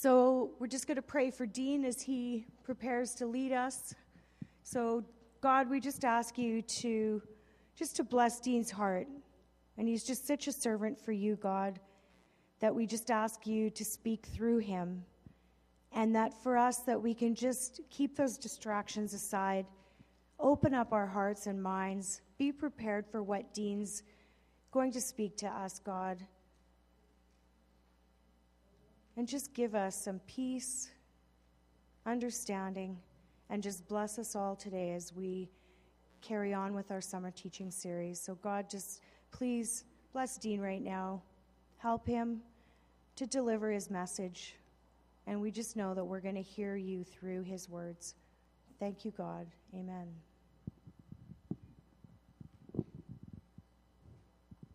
So we're just going to pray for Dean as he prepares to lead us. So God, we just ask you to bless Dean's heart. And he's just such a servant for you, God, that we just ask you to speak through him. And that for us, that we can just keep those distractions aside, open up our hearts and minds, be prepared for what Dean's going to speak to us, God. And just give us some peace, understanding, and just bless us all today as we carry on with our summer teaching series. So God, just please bless Dean right now. Help him to deliver his message. And we just know that we're going to hear you through his words. Thank you, God. Amen.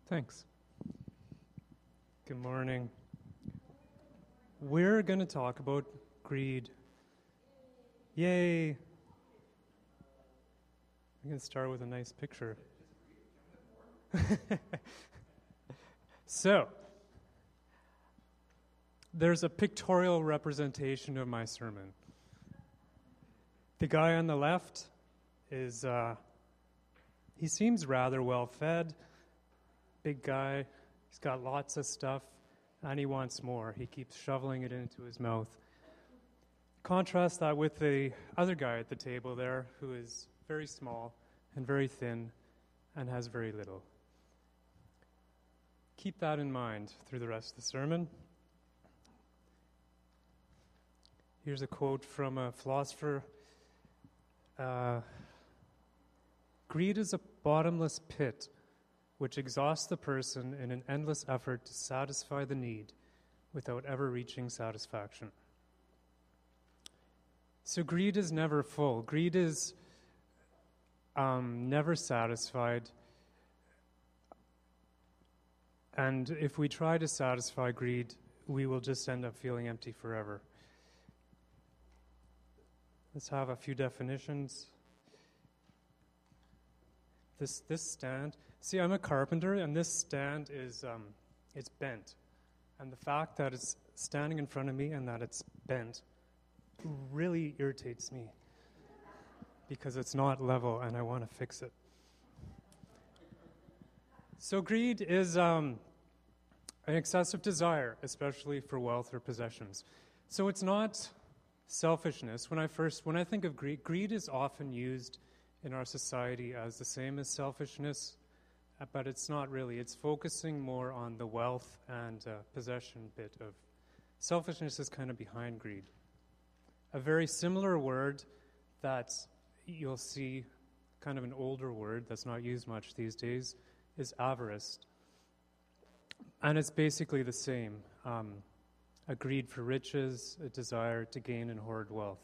Thanks. Good morning. We're going to talk about greed. Yay! I'm going to start with a nice picture. So, there's a pictorial representation of my sermon. The guy on the left is, he seems rather well-fed, big guy, he's got lots of stuff, and he wants more. He keeps shoveling it into his mouth. Contrast that with the other guy at the table there, who is very small and very thin and has very little. Keep that in mind through the rest of the sermon. Here's a quote from a philosopher. Greed is a bottomless pit which exhausts the person in an endless effort to satisfy the need without ever reaching satisfaction. So greed is never full. Greed is never satisfied. And if we try to satisfy greed, we will just end up feeling empty forever. Let's have a few definitions. This stand, see, I'm a carpenter, and this stand is it's bent. And the fact that it's standing in front of me and that it's bent really irritates me because it's not level and I want to fix it. So greed is an excessive desire, especially for wealth or possessions. So it's not selfishness. When I think of greed, greed is often used in our society as the same as selfishness, but it's not really. It's focusing more on the wealth and possession bit of selfishness is kind of behind greed. A very similar word that you'll see, kind of an older word that's not used much these days, is avarice. And it's basically the same. A greed for riches, a desire to gain and hoard wealth.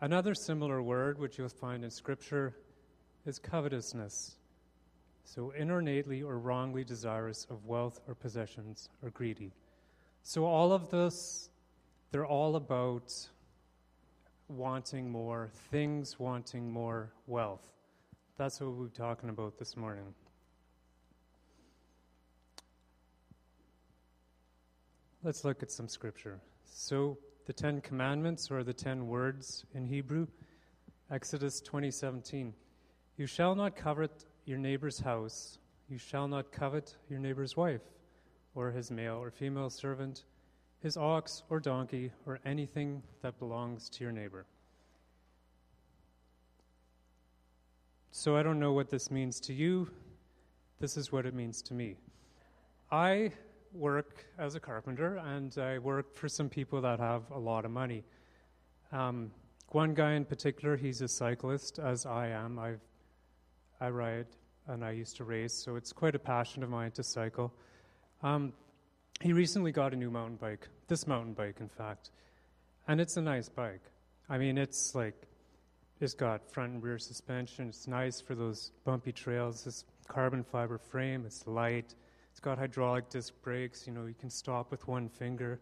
Another similar word, which you'll find in Scripture, is covetousness. So inordinately or wrongly desirous of wealth or possessions or greedy. So all of this, they're all about wanting more things, wanting more wealth. That's what we'll be talking about this morning. Let's look at some scripture. So the 10 commandments, or the 10 words in Hebrew, Exodus 20:17. You shall not covet your neighbor's house. You shall not covet your neighbor's wife, or his male or female servant, his ox or donkey, or anything that belongs to your neighbor. So I don't know what this means to you. This is what it means to me. I work as a carpenter, and I work for some people that have a lot of money. One guy in particular, he's a cyclist, as I am. I ride, and I used to race, so it's quite a passion of mine to cycle. He recently got a new mountain bike, this mountain bike, in fact, and it's a nice bike. I mean, it's got front and rear suspension. It's nice for those bumpy trails. This carbon fiber frame, it's light. It's got hydraulic disc brakes, you can stop with one finger.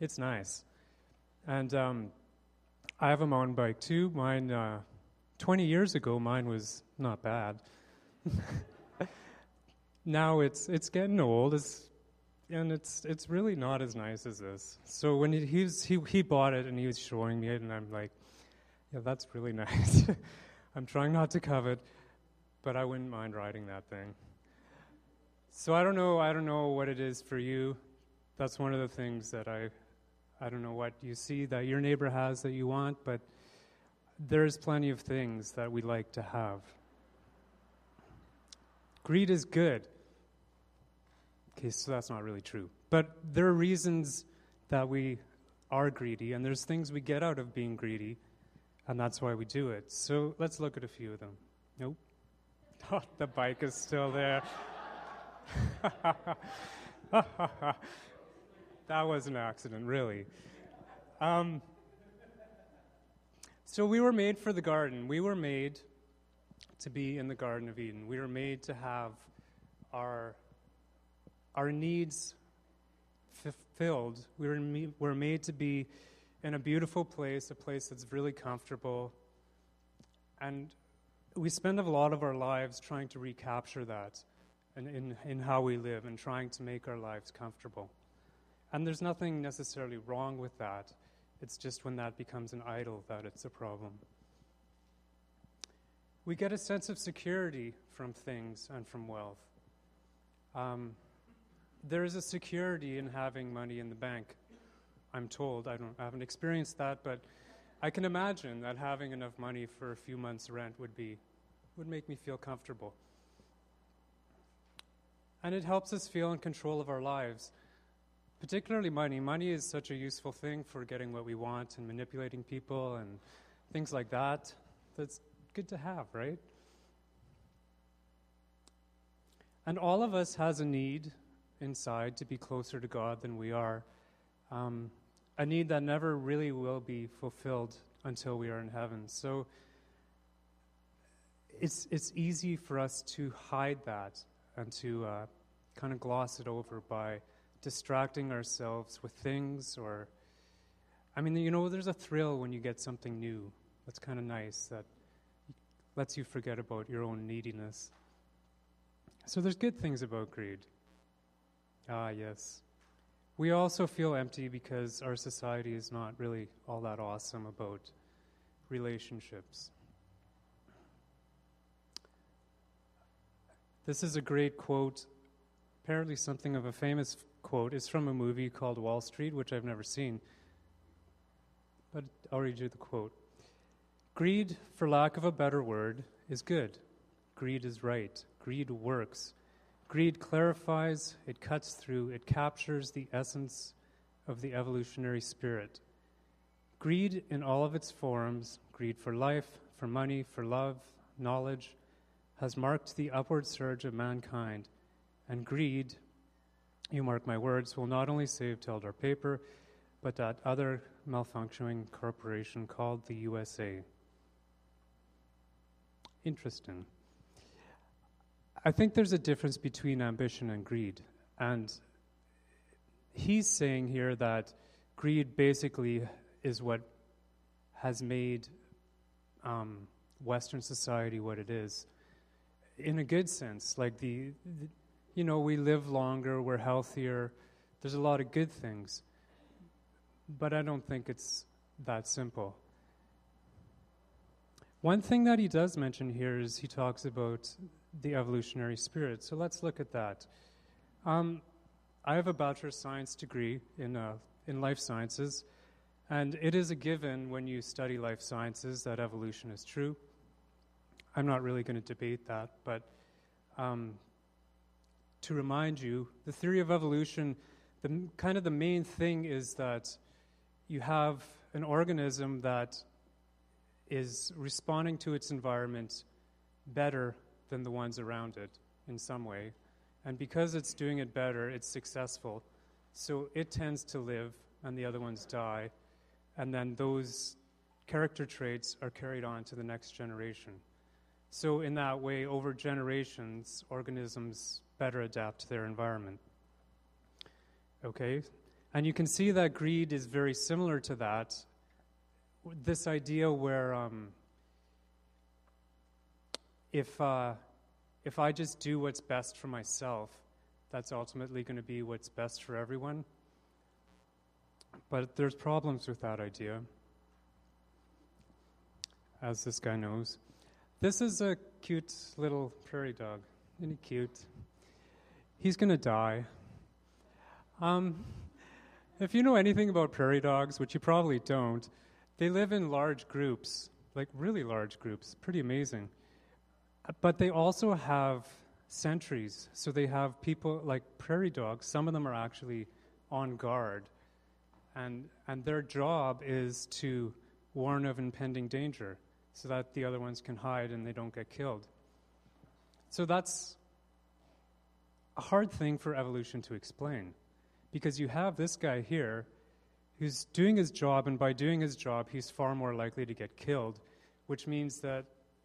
It's nice. And I have a mountain bike too. Mine, 20 years ago, mine was not bad. Now it's getting old. It's And it's really not as nice as this. So when he bought it and he was showing me it, and I'm like, yeah, that's really nice. I'm trying not to covet, but I wouldn't mind riding that thing. So I don't know what it is for you. That's one of the things that I don't know what you see that your neighbor has that you want, but there's plenty of things that we like to have. Greed is good. Okay, so that's not really true. But there are reasons that we are greedy, and there's things we get out of being greedy, and that's why we do it. So let's look at a few of them. Nope. Oh, the bike is still there. That was an accident, really. So we were made for the garden. We were made to be in the Garden of Eden. We were made to have our needs filled. We were made to be in a beautiful place, a place that's really comfortable. And we spend a lot of our lives trying to recapture that in how we live and trying to make our lives comfortable. And there's nothing necessarily wrong with that. It's just when that becomes an idol that it's a problem. We get a sense of security from things and from wealth. There is a security in having money in the bank, I'm told. I haven't experienced that, but I can imagine that having enough money for a few months' rent would make me feel comfortable. And it helps us feel in control of our lives. Particularly money. Money is such a useful thing for getting what we want and manipulating people and things like that. That's good to have, right? And all of us has a need inside to be closer to God than we are. A need that never really will be fulfilled until we are in heaven. So it's easy for us to hide that and to kind of gloss it over by distracting ourselves with things or, there's a thrill when you get something new. That's kind of nice. That lets you forget about your own neediness. So there's good things about greed. Ah, yes. We also feel empty because our society is not really all that awesome about relationships. This is a great quote, apparently something of a famous quote. It's from a movie called Wall Street, which I've never seen. But I'll read you the quote. Greed, for lack of a better word, is good. Greed is right. Greed works. Greed clarifies, it cuts through, it captures the essence of the evolutionary spirit. Greed in all of its forms, greed for life, for money, for love, knowledge, has marked the upward surge of mankind. And greed, you mark my words, will not only save Teldar Paper, but that other malfunctioning corporation called the USA. Interesting. I think there's a difference between ambition and greed. And he's saying here that greed basically is what has made Western society what it is. In a good sense, like we live longer, we're healthier. There's a lot of good things. But I don't think it's that simple. One thing that he does mention here is he talks about the evolutionary spirit. So let's look at that. I have a Bachelor of Science degree in life sciences, and it is a given when you study life sciences that evolution is true. I'm not really going to debate that, but to remind you, the theory of evolution, the main thing is that you have an organism that is responding to its environment better than the ones around it in some way. And because it's doing it better, it's successful. So it tends to live and the other ones die. And then those character traits are carried on to the next generation. So in that way, over generations, organisms better adapt to their environment. Okay? And you can see that greed is very similar to that. This idea where if I just do what's best for myself, that's ultimately going to be what's best for everyone. But there's problems with that idea, as this guy knows. This is a cute little prairie dog. Isn't he cute? He's going to die. If you know anything about prairie dogs, which you probably don't, they live in large groups, like really large groups, pretty amazing. But they also have sentries, so they have people like prairie dogs. Some of them are actually on guard, and their job is to warn of impending danger so that the other ones can hide and they don't get killed. So that's a hard thing for evolution to explain, because you have this guy here who's doing his job, and by doing his job, he's far more likely to get killed, which means that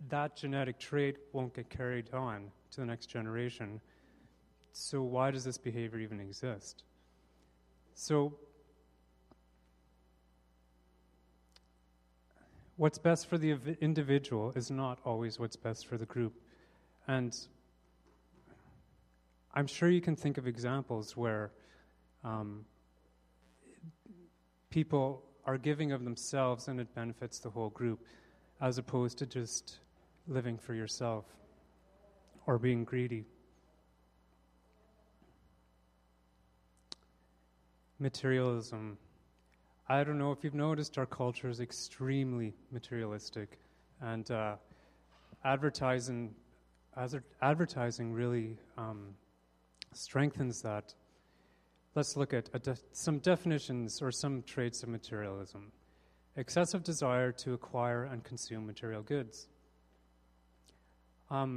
that genetic trait won't get carried on to the next generation. So why does this behavior even exist? So what's best for the individual is not always what's best for the group. And I'm sure you can think of examples where people are giving of themselves and it benefits the whole group, as opposed to just living for yourself or being greedy. Materialism. I don't know if you've noticed, our culture is extremely materialistic, and advertising really strengthens that. Let's look at some definitions or some traits of materialism. Excessive desire to acquire and consume material goods. We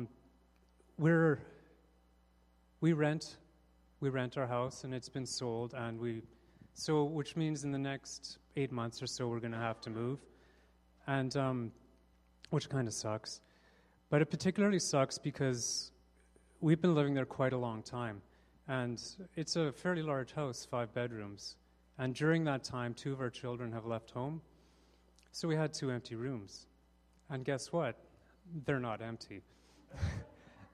rent our house, and it's been sold, and which means in the next 8 months or so we're going to have to move, and which kind of sucks. But it particularly sucks because we've been living there quite a long time, and it's a fairly large house, 5 bedrooms, and during that time 2 of our children have left home. So we had 2 empty rooms. And guess what? They're not empty.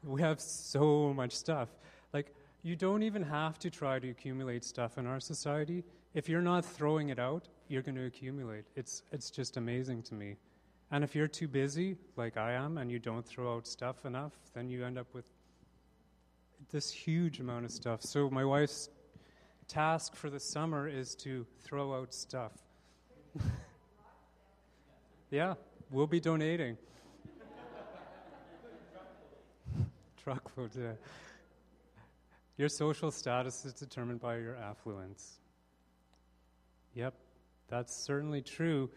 We have so much stuff. Like, you don't even have to try to accumulate stuff in our society. If you're not throwing it out, you're going to accumulate. It's just amazing to me. And if you're too busy, like I am, and you don't throw out stuff enough, then you end up with this huge amount of stuff. So my wife's task for the summer is to throw out stuff. Yeah, we'll be donating. Truckloads, yeah. Your social status is determined by your affluence. Yep, that's certainly true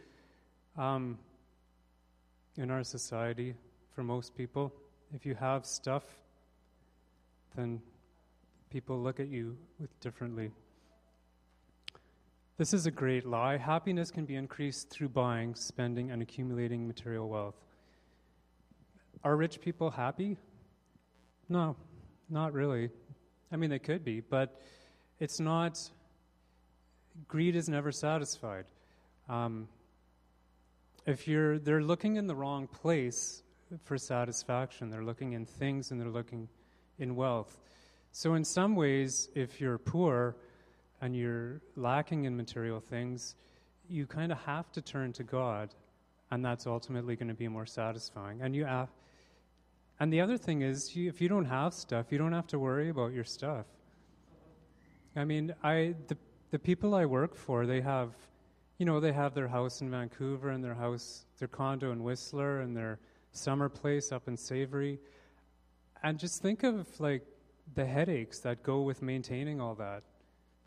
in our society for most people. If you have stuff, then people look at you differently. This is a great lie. Happiness can be increased through buying, spending, and accumulating material wealth. Are rich people happy? No, not really. I mean, they could be, but it's not. Greed is never satisfied. They're looking in the wrong place for satisfaction. They're looking in things and they're looking in wealth. So in some ways, if you're poor and you're lacking in material things, you kind of have to turn to God, and that's ultimately going to be more satisfying. And the other thing is, if you don't have stuff, you don't have to worry about your stuff. I mean, the people I work for, they have their house in Vancouver and their condo in Whistler and their summer place up in Savory. And just think of like the headaches that go with maintaining all that.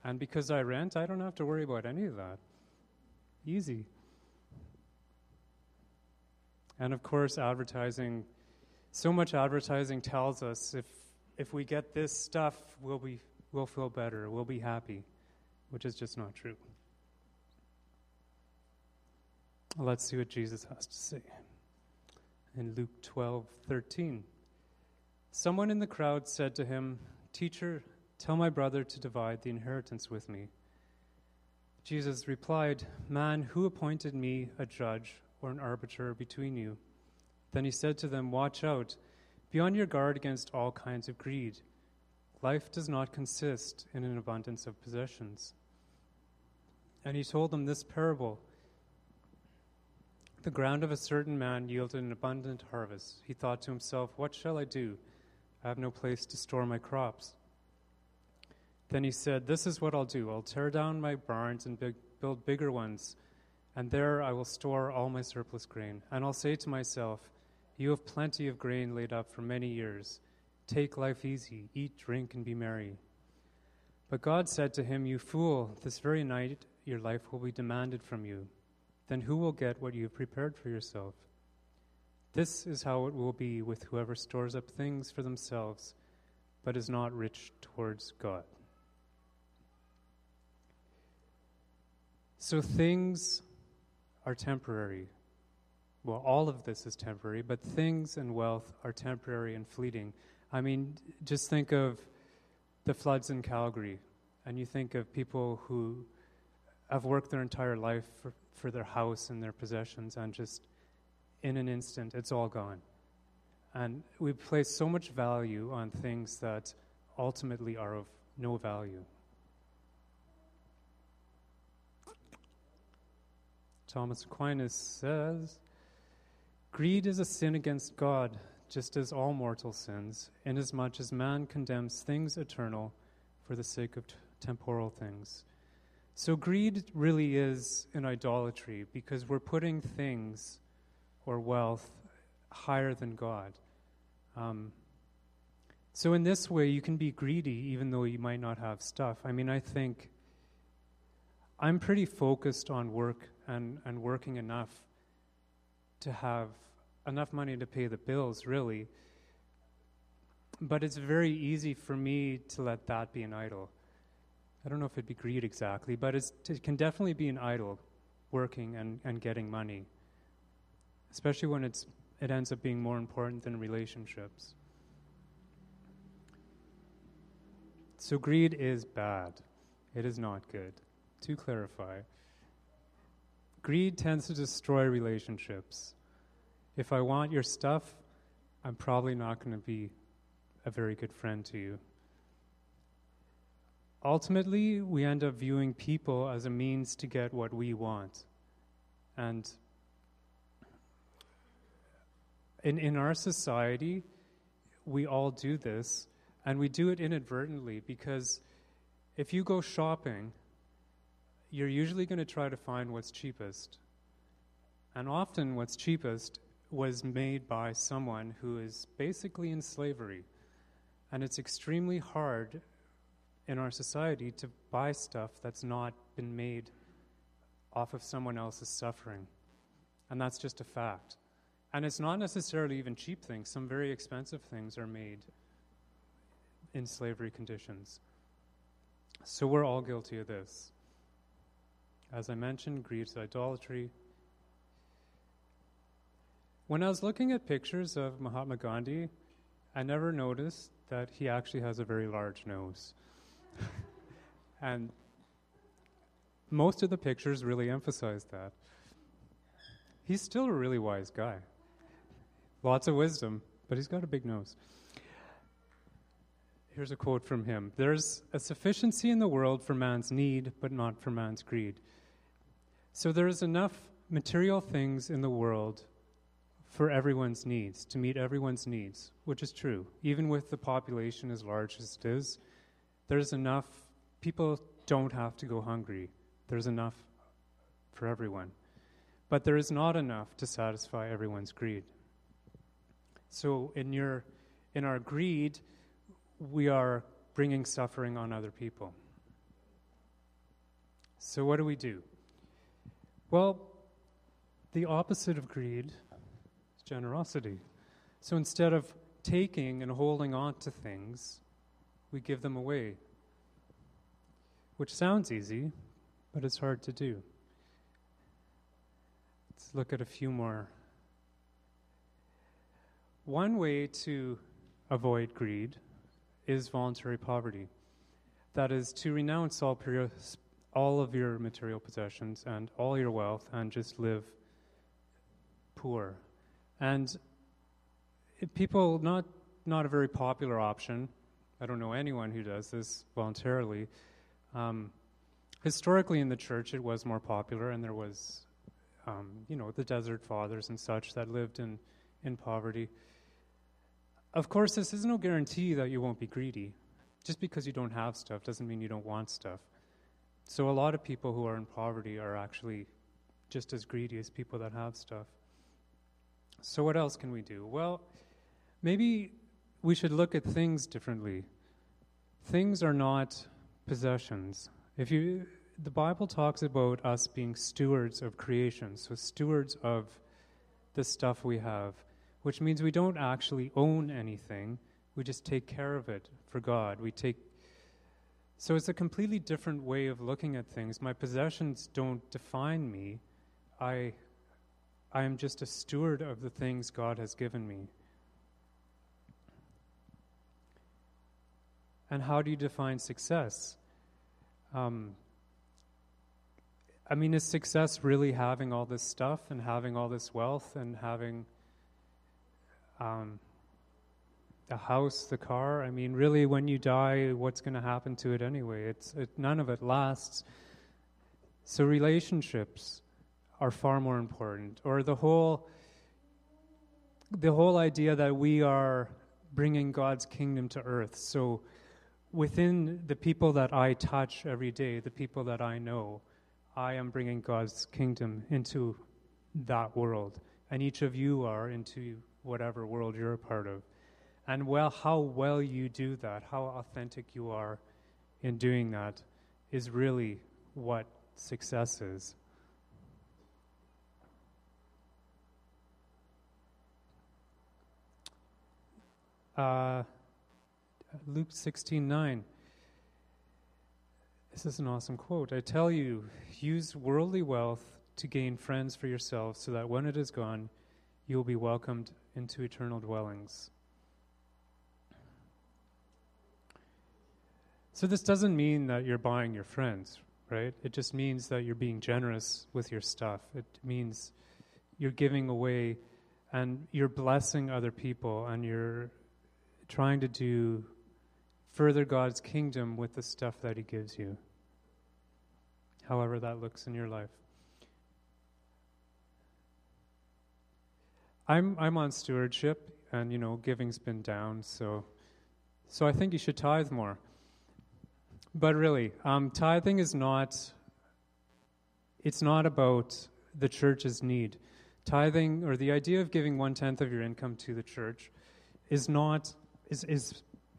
And because I rent, I don't have to worry about any of that. Easy. And of course, advertising. So much advertising tells us if we get this stuff, we'll feel better, we'll be happy, which is just not true. Let's see what Jesus has to say in Luke 12:13. Someone in the crowd said to him, "Teacher, tell my brother to divide the inheritance with me." Jesus replied, "Man, who appointed me a judge or an arbiter between you?" Then he said to them, "Watch out, be on your guard against all kinds of greed. Life does not consist in an abundance of possessions. And he told them this parable. The ground of a certain man yielded an abundant harvest. He thought to himself, what shall I do? I have no place to store my crops. Then he said, this is what I'll do. I'll tear down my barns and build bigger ones, and there I will store all my surplus grain. And I'll say to myself, you have plenty of grain laid up for many years. Take life easy, eat, drink, and be merry. But God said to him, you fool, this very night your life will be demanded from you. Then who will get what you have prepared for yourself? This is how it will be with whoever stores up things for themselves, but is not rich towards God. So things are temporary. Well, all of this is temporary, but things and wealth are temporary and fleeting. I mean, just think of the floods in Calgary, and you think of people who have worked their entire life for their house and their possessions, and just in an instant, it's all gone. And we place so much value on things that ultimately are of no value. Thomas Aquinas says, greed is a sin against God, just as all mortal sins, inasmuch as man condemns things eternal for the sake of temporal things. So greed really is an idolatry, because we're putting things or wealth higher than God. So in this way, you can be greedy even though you might not have stuff. I mean, I think I'm pretty focused on work and working enough to have enough money to pay the bills, really. But it's very easy for me to let that be an idol. I don't know if it'd be greed exactly, but it can definitely be an idol, working and getting money, especially when it ends up being more important than relationships. So greed is bad. It is not good. To clarify, greed tends to destroy relationships. If I want your stuff, I'm probably not going to be a very good friend to you. Ultimately, we end up viewing people as a means to get what we want. And in our society, we all do this, and we do it inadvertently, because if you go shopping, you're usually going to try to find what's cheapest. And often what's cheapest was made by someone who is basically in slavery. And it's extremely hard in our society to buy stuff that's not been made off of someone else's suffering. And that's just a fact. And it's not necessarily even cheap things. Some very expensive things are made in slavery conditions. So we're all guilty of this. As I mentioned, greed is idolatry. When I was looking at pictures of Mahatma Gandhi, I never noticed that he actually has a very large nose. And most of the pictures really emphasize that. He's still a really wise guy. Lots of wisdom, but he's got a big nose. Here's a quote from him. There's a sufficiency in the world for man's need, but not for man's greed. So there is enough material things in the world for everyone's needs, to meet everyone's needs, which is true. Even with the population as large as it is, there's enough. People don't have to go hungry. There's enough for everyone. But there is not enough to satisfy everyone's greed. So in our greed, we are bringing suffering on other people. So what do we do? Well, the opposite of greed is generosity. So instead of taking and holding on to things, we give them away, which sounds easy, but it's hard to do. Let's look at a few more. One way to avoid greed is voluntary poverty. That is to renounce all of your material possessions and all your wealth and just live poor. And people, not a very popular option, I don't know anyone who does this voluntarily. Historically in the church, it was more popular, and there was, you know, the Desert Fathers and such that lived in poverty. Of course, this is no guarantee that you won't be greedy. Just because you don't have stuff doesn't mean you don't want stuff. So a lot of people who are in poverty are actually just as greedy as people that have stuff. So what else can we do? Well, maybe we should look at things differently. Things are not possessions. The Bible talks about us being stewards of creation, so stewards of the stuff we have, which means we don't actually own anything. We just take care of it for God. So it's a completely different way of looking at things. My possessions don't define me. I am just a steward of the things God has given me. And how do you define success? I mean, is success really having all this stuff and having all this wealth and having the house, the car? I mean, really, when you die, what's going to happen to it anyway? None of it lasts. So relationships are far more important. Or the whole idea that we are bringing God's kingdom to earth. So within the people that I touch every day, the people that I know, I am bringing God's kingdom into that world. And each of you are into whatever world you're a part of. And how well you do that, how authentic you are in doing that, is really what success is. Luke 16:9. This is an awesome quote. I tell you, use worldly wealth to gain friends for yourselves, so that when it is gone, you will be welcomed into eternal dwellings. So this doesn't mean that you're buying your friends, right? It just means that you're being generous with your stuff. It means you're giving away and you're blessing other people, and you're trying to further God's kingdom with the stuff that he gives you, however that looks in your life. I'm on stewardship, and, you know, giving's been down, so I think you should tithe more. But really, tithing is not about the church's need. Tithing, or the idea of giving 1/10 of your income to the church, is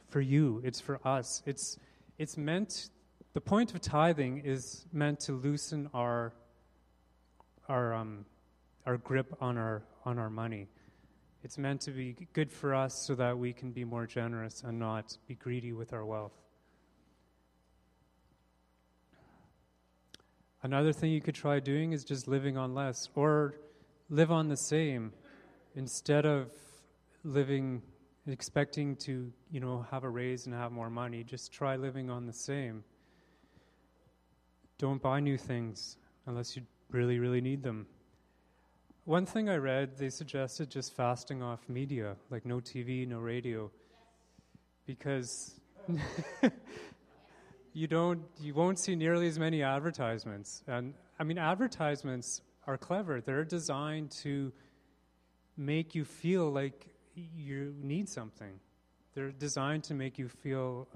for you. It's for us. The point of tithing is meant to loosen our grip on our money. It's meant to be good for us so that we can be more generous and not be greedy with our wealth. Another thing you could try doing is just living on less, or live on the same, instead of living expecting to, you know, have a raise and have more money. Just try living on the same. Don't buy new things unless you really, really need them. One thing I read, they suggested just fasting off media, like no TV, no radio, because you won't see nearly as many advertisements. And I mean, advertisements are clever. They're designed to make you feel like you need something. They're designed to make you feel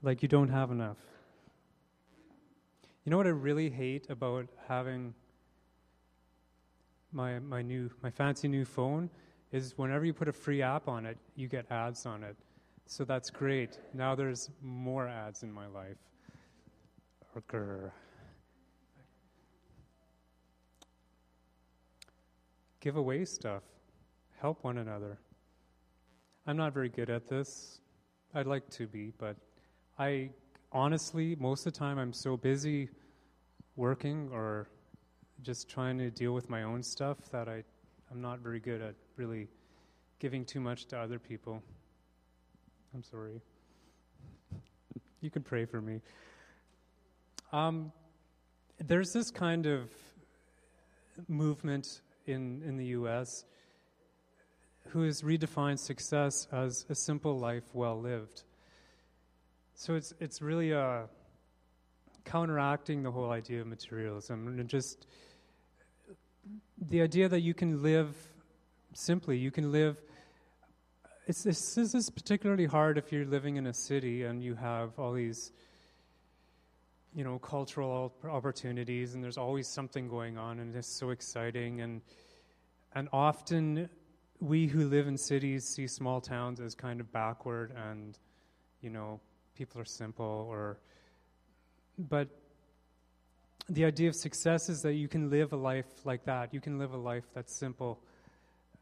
like you don't have enough. You know what I really hate about having my fancy new phone is whenever you put a free app on it, you get ads on it. So that's great. Now there's more ads in my life. Grr. Give away stuff. Help one another. I'm not very good at this. I'd like to be, but I honestly, most of the time I'm so busy working or just trying to deal with my own stuff that I'm not very good at really giving too much to other people. I'm sorry. You can pray for me. There's this kind of movement in the U.S. who has redefined success as a simple life well lived. So it's really counteracting the whole idea of materialism, and just the idea that you can live simply, you can live. This is particularly hard if you're living in a city and you have all these, you know, cultural opportunities, and there's always something going on, and it's so exciting. And often we who live in cities see small towns as kind of backward, and, you know, people are simple. But the idea of success is that you can live a life like that. You can live a life that's simple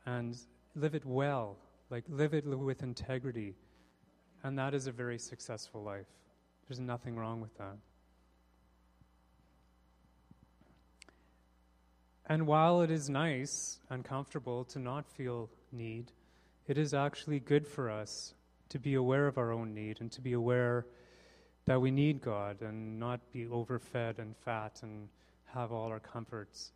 and live it well. Like, live it with integrity. And that is a very successful life. There's nothing wrong with that. And while it is nice and comfortable to not feel need, it is actually good for us to be aware of our own need and to be aware that we need God and not be overfed and fat and have all our comforts.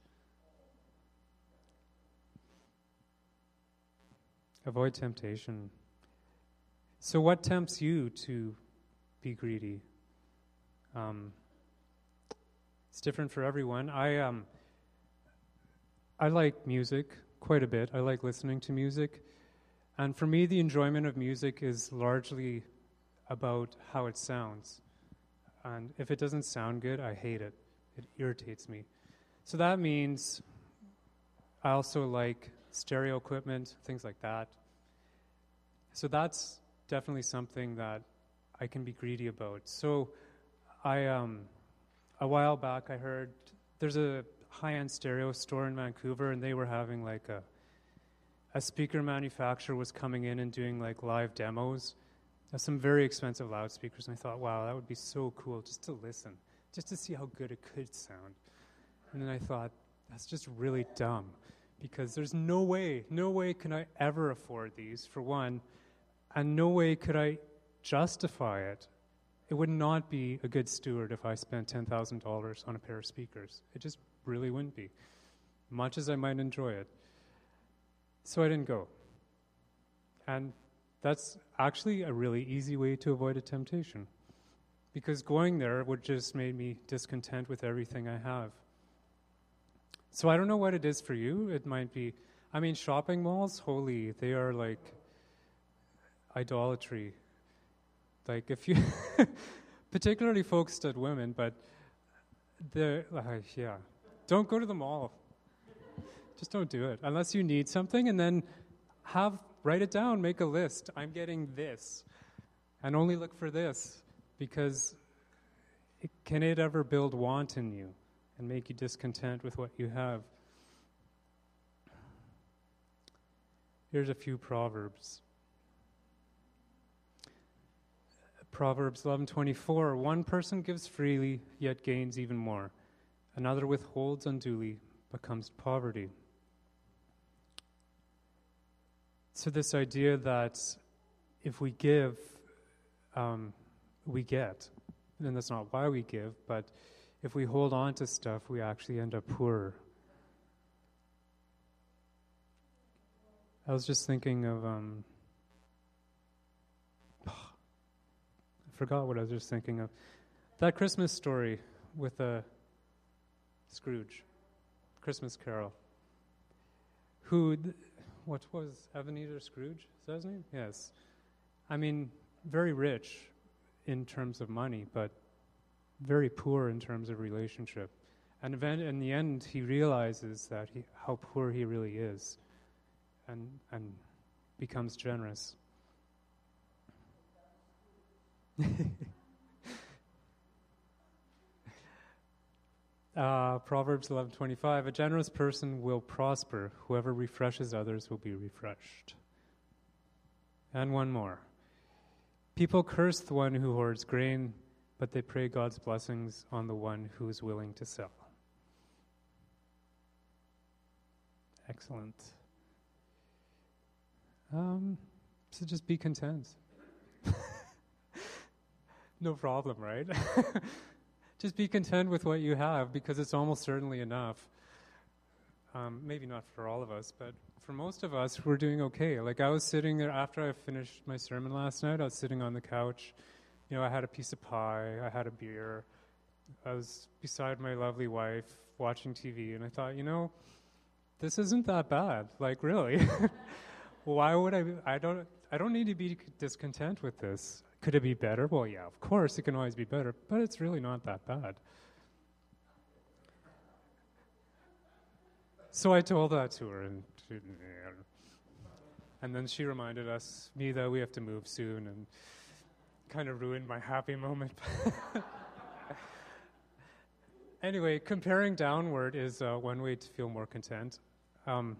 Avoid temptation. So what tempts you to be greedy? It's different for everyone. I like music quite a bit. I like listening to music. And for me, the enjoyment of music is largely about how it sounds. And if it doesn't sound good, I hate it. It irritates me. So that means I also like stereo equipment, things like that. So that's definitely something that I can be greedy about. So a while back I heard there's a high-end stereo store in Vancouver, and they were having like a speaker manufacturer was coming in and doing like live demos of some very expensive loudspeakers, and I thought, wow, that would be so cool just to listen, just to see how good it could sound. And then I thought, that's just really dumb, because there's no way can I ever afford these, for one, and no way could I justify it. It would not be a good steward if I spent $10,000 on a pair of speakers. It just really wouldn't be, much as I might enjoy it. So I didn't go. And that's actually a really easy way to avoid a temptation, because going there would just make me discontent with everything I have. So I don't know what it is for you. It might be, I mean, shopping malls, holy, they are like idolatry. Like if you, particularly focused at women, but yeah, don't go to the mall. Just don't do it unless you need something, and then write it down, make a list. I'm getting this, and only look for this, because can it ever build want in you and make you discontent with what you have? Here's a few proverbs. Proverbs 11:24, one person gives freely, yet gains even more. Another withholds unduly, but comes to poverty. So this idea that if we give, we get. And that's not why we give, but if we hold on to stuff, we actually end up poorer. I was just thinking of, I forgot what I was just thinking of. That Christmas story with Scrooge, Christmas Carol, what was Ebenezer Scrooge? Is that his name? Yes. I mean, very rich in terms of money, but very poor in terms of relationship. And in the end, he realizes that how poor he really is, and becomes generous. Proverbs 11:25, a generous person will prosper. Whoever refreshes others will be refreshed. And one more. People curse the one who hoards grain, but they pray God's blessings on the one who is willing to sell. Excellent. So just be content. No problem, right? Just be content with what you have, because it's almost certainly enough. Maybe not for all of us, but for most of us, we're doing okay. Like, I was sitting there after I finished my sermon last night, I was sitting on the couch. You know, I had a piece of pie, I had a beer, I was beside my lovely wife watching TV, and I thought, you know, this isn't that bad. Like, really? Why would I don't need to be discontent with this. Could it be better? Well, yeah, of course, it can always be better, but it's really not that bad. So I told that to her, and then she reminded me that we have to move soon, and kind of ruined my happy moment. Anyway, comparing downward is one way to feel more content. I'm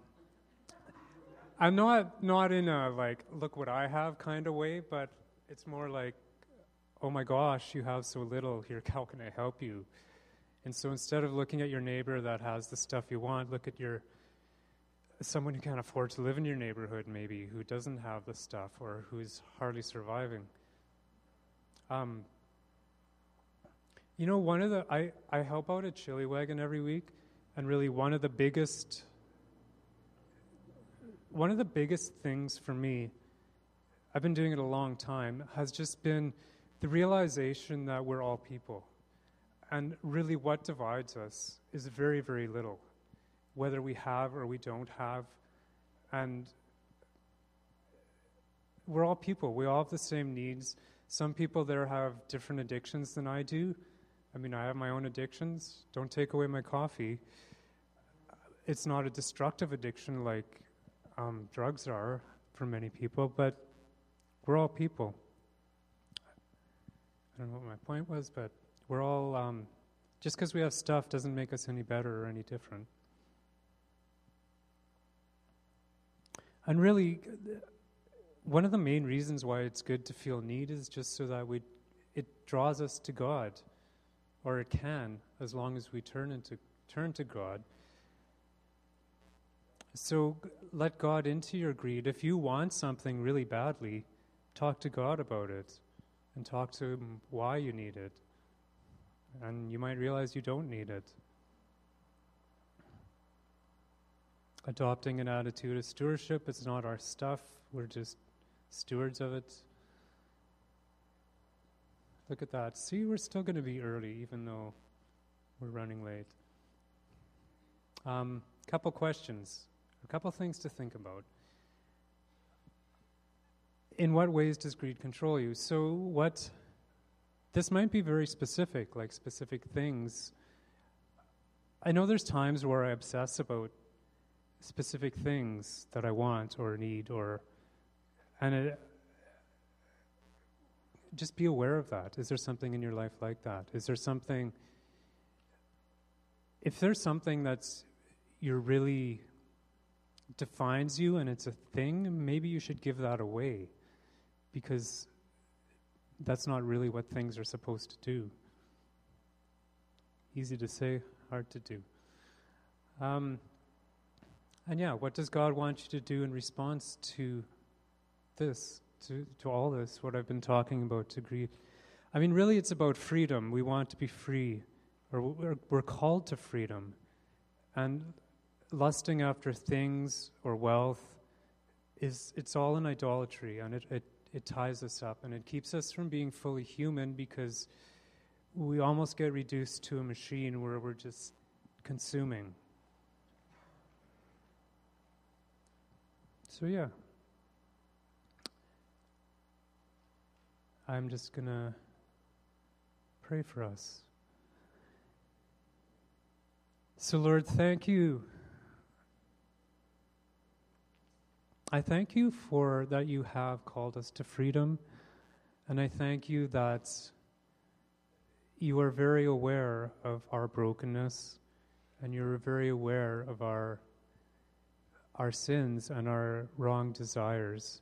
not in a, like, look what I have kind of way, but it's more like, oh my gosh, you have so little here, how can I help you? And so instead of looking at your neighbor that has the stuff you want, look at someone who can't afford to live in your neighborhood maybe, who doesn't have the stuff or who's hardly surviving. You know, I help out at Chili Wagon every week, and really one of the biggest things for me, I've been doing it a long time, has just been the realization that we're all people. And really what divides us is very, very little, whether we have or we don't have. And we're all people. We all have the same needs. Some people there have different addictions than I do. I mean, I have my own addictions. Don't take away my coffee. It's not a destructive addiction like drugs are for many people, but we're all people. I don't know what my point was, but we're all, just because we have stuff doesn't make us any better or any different. And really, one of the main reasons why it's good to feel need is just so that it draws us to God, or it can, as long as we turn to God. So let God into your greed. If you want something really badly, talk to God about it, and talk to Him why you need it. And you might realize you don't need it. Adopting an attitude of stewardship, it's not our stuff, we're just stewards of it. Look at that. See, we're still going to be early, even though we're running late. Couple questions, a couple things to think about. In what ways does greed control you? So this might be very specific, like specific things. I know there's times where I obsess about specific things that I want or need, just be aware of that. Is there something in your life like that? If there's something that's really defines you and it's a thing, maybe you should give that away, because that's not really what things are supposed to do. Easy to say, hard to do. What does God want you to do in response to this, to all this, what I've been talking about, to greed? I mean, really it's about freedom. We want to be free, or we're called to freedom. And lusting after things or wealth, it's all an idolatry, and it ties us up, and it keeps us from being fully human, because we almost get reduced to a machine where we're just consuming. So yeah. I'm just going to pray for us. So Lord, thank you. I thank you for that you have called us to freedom, and I thank you that you are very aware of our brokenness, and you're very aware of our sins and our wrong desires.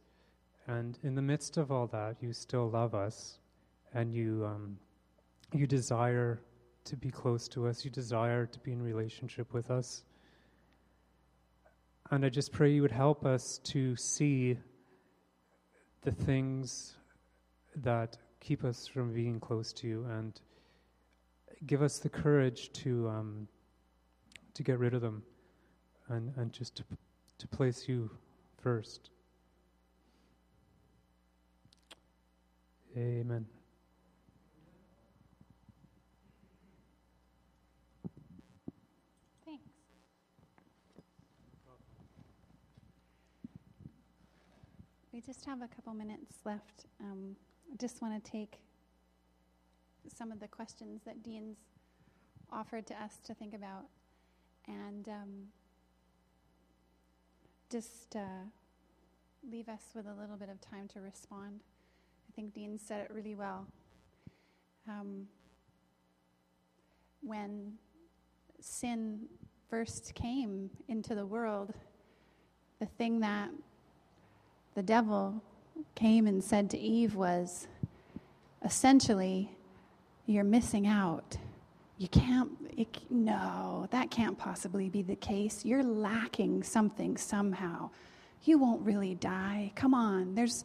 And in the midst of all that, you still love us, and you desire to be close to us, you desire to be in relationship with us. And I just pray you would help us to see the things that keep us from being close to you, and give us the courage to get rid of them, and just to place you first. Amen. Thanks. We just have a couple minutes left. Just want to take some of the questions that Dean's offered to us to think about, and leave us with a little bit of time to respond. I think Dean said it really well. When sin first came into the world, the thing that the devil came and said to Eve was, essentially, you're missing out. You can't, no, that can't possibly be the case. You're lacking something somehow. You won't really die. Come on. There's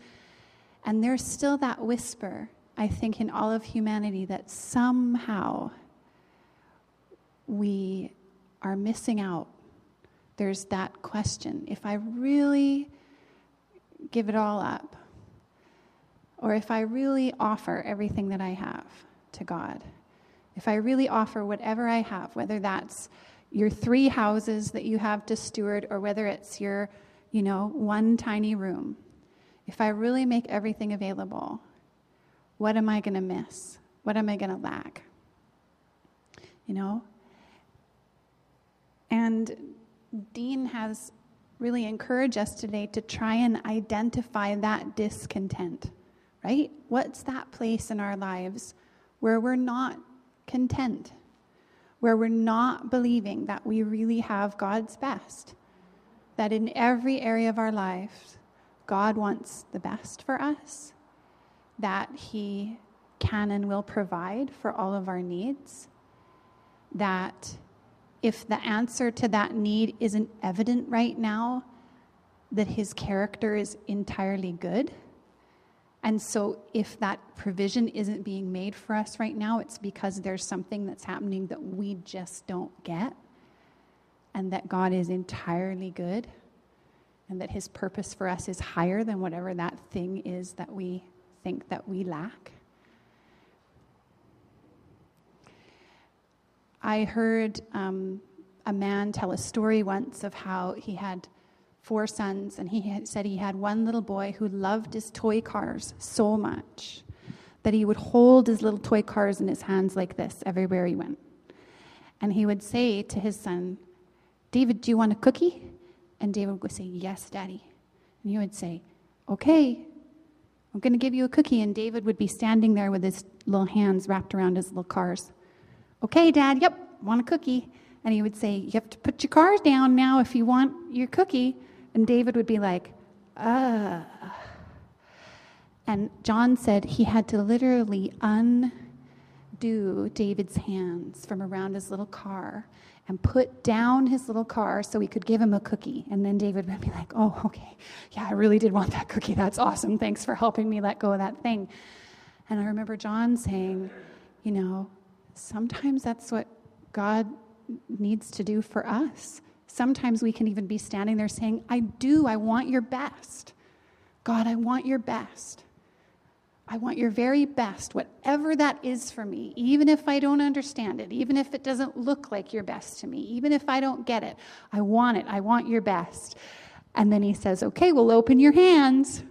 still that whisper, I think, in all of humanity that somehow we are missing out. There's that question. If I really give it all up, or if I really offer everything that I have to God, if I really offer whatever I have, whether that's your 3 houses that you have to steward, or whether it's your, one tiny room, if I really make everything available, what am I going to miss? What am I going to lack? And Dean has really encouraged us today to try and identify that discontent, right? What's that place in our lives where we're not content, where we're not believing that we really have God's best, that in every area of our lives, God wants the best for us, that He can and will provide for all of our needs, that if the answer to that need isn't evident right now, that His character is entirely good. And so if that provision isn't being made for us right now, it's because there's something that's happening that we just don't get, and that God is entirely good, and that His purpose for us is higher than whatever that thing is that we think that we lack. I heard a man tell a story once of how he had 4 sons, and said he had one little boy who loved his toy cars so much that he would hold his little toy cars in his hands like this everywhere he went. And he would say to his son, "David, do you want a cookie?" And David would say, "Yes, Daddy." And he would say, "Okay, I'm going to give you a cookie." And David would be standing there with his little hands wrapped around his little cars. "Okay, Dad, yep, want a cookie." And he would say, "You have to put your cars down now if you want your cookie." And David would be like, And John said he had to literally undo David's hands from around his little car and put down his little car so he could give him a cookie. And then David would be like, "Oh, okay, yeah, I really did want that cookie. That's awesome. Thanks for helping me let go of that thing." And I remember John saying, sometimes that's what God needs to do for us. Sometimes we can even be standing there saying, I want your best. God, I want your best. I want your very best, whatever that is for me, even if I don't understand it, even if it doesn't look like your best to me, even if I don't get it. I want your best. And then He says, "Okay, well, open your hands."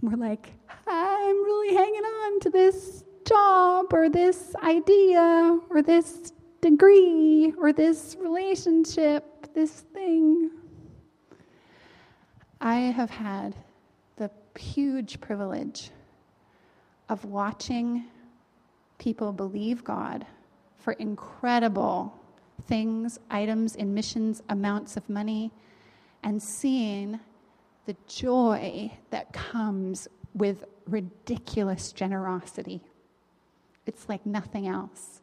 And we're like, I'm really hanging on to this job or this idea or this degree or this relationship, this thing. I have had the huge privilege of watching people believe God for incredible things, items in missions, amounts of money, and seeing the joy that comes with ridiculous generosity. It's like nothing else.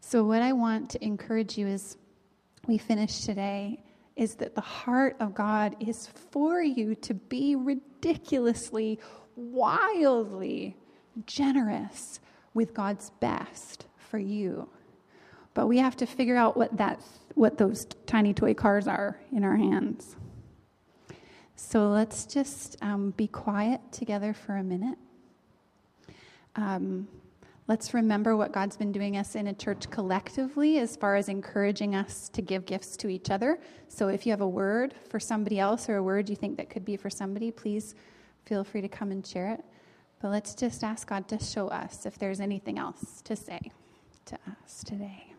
So what I want to encourage you as we finish today is that the heart of God is for you to be ridiculously, wildly generous with God's best for you. But we have to figure out what those tiny toy cars are in our hands. So let's just be quiet together for a minute. Let's remember what God's been doing us in a church collectively as far as encouraging us to give gifts to each other. So if you have a word for somebody else or a word you think that could be for somebody, please feel free to come and share it. But let's just ask God to show us if there's anything else to say to us today.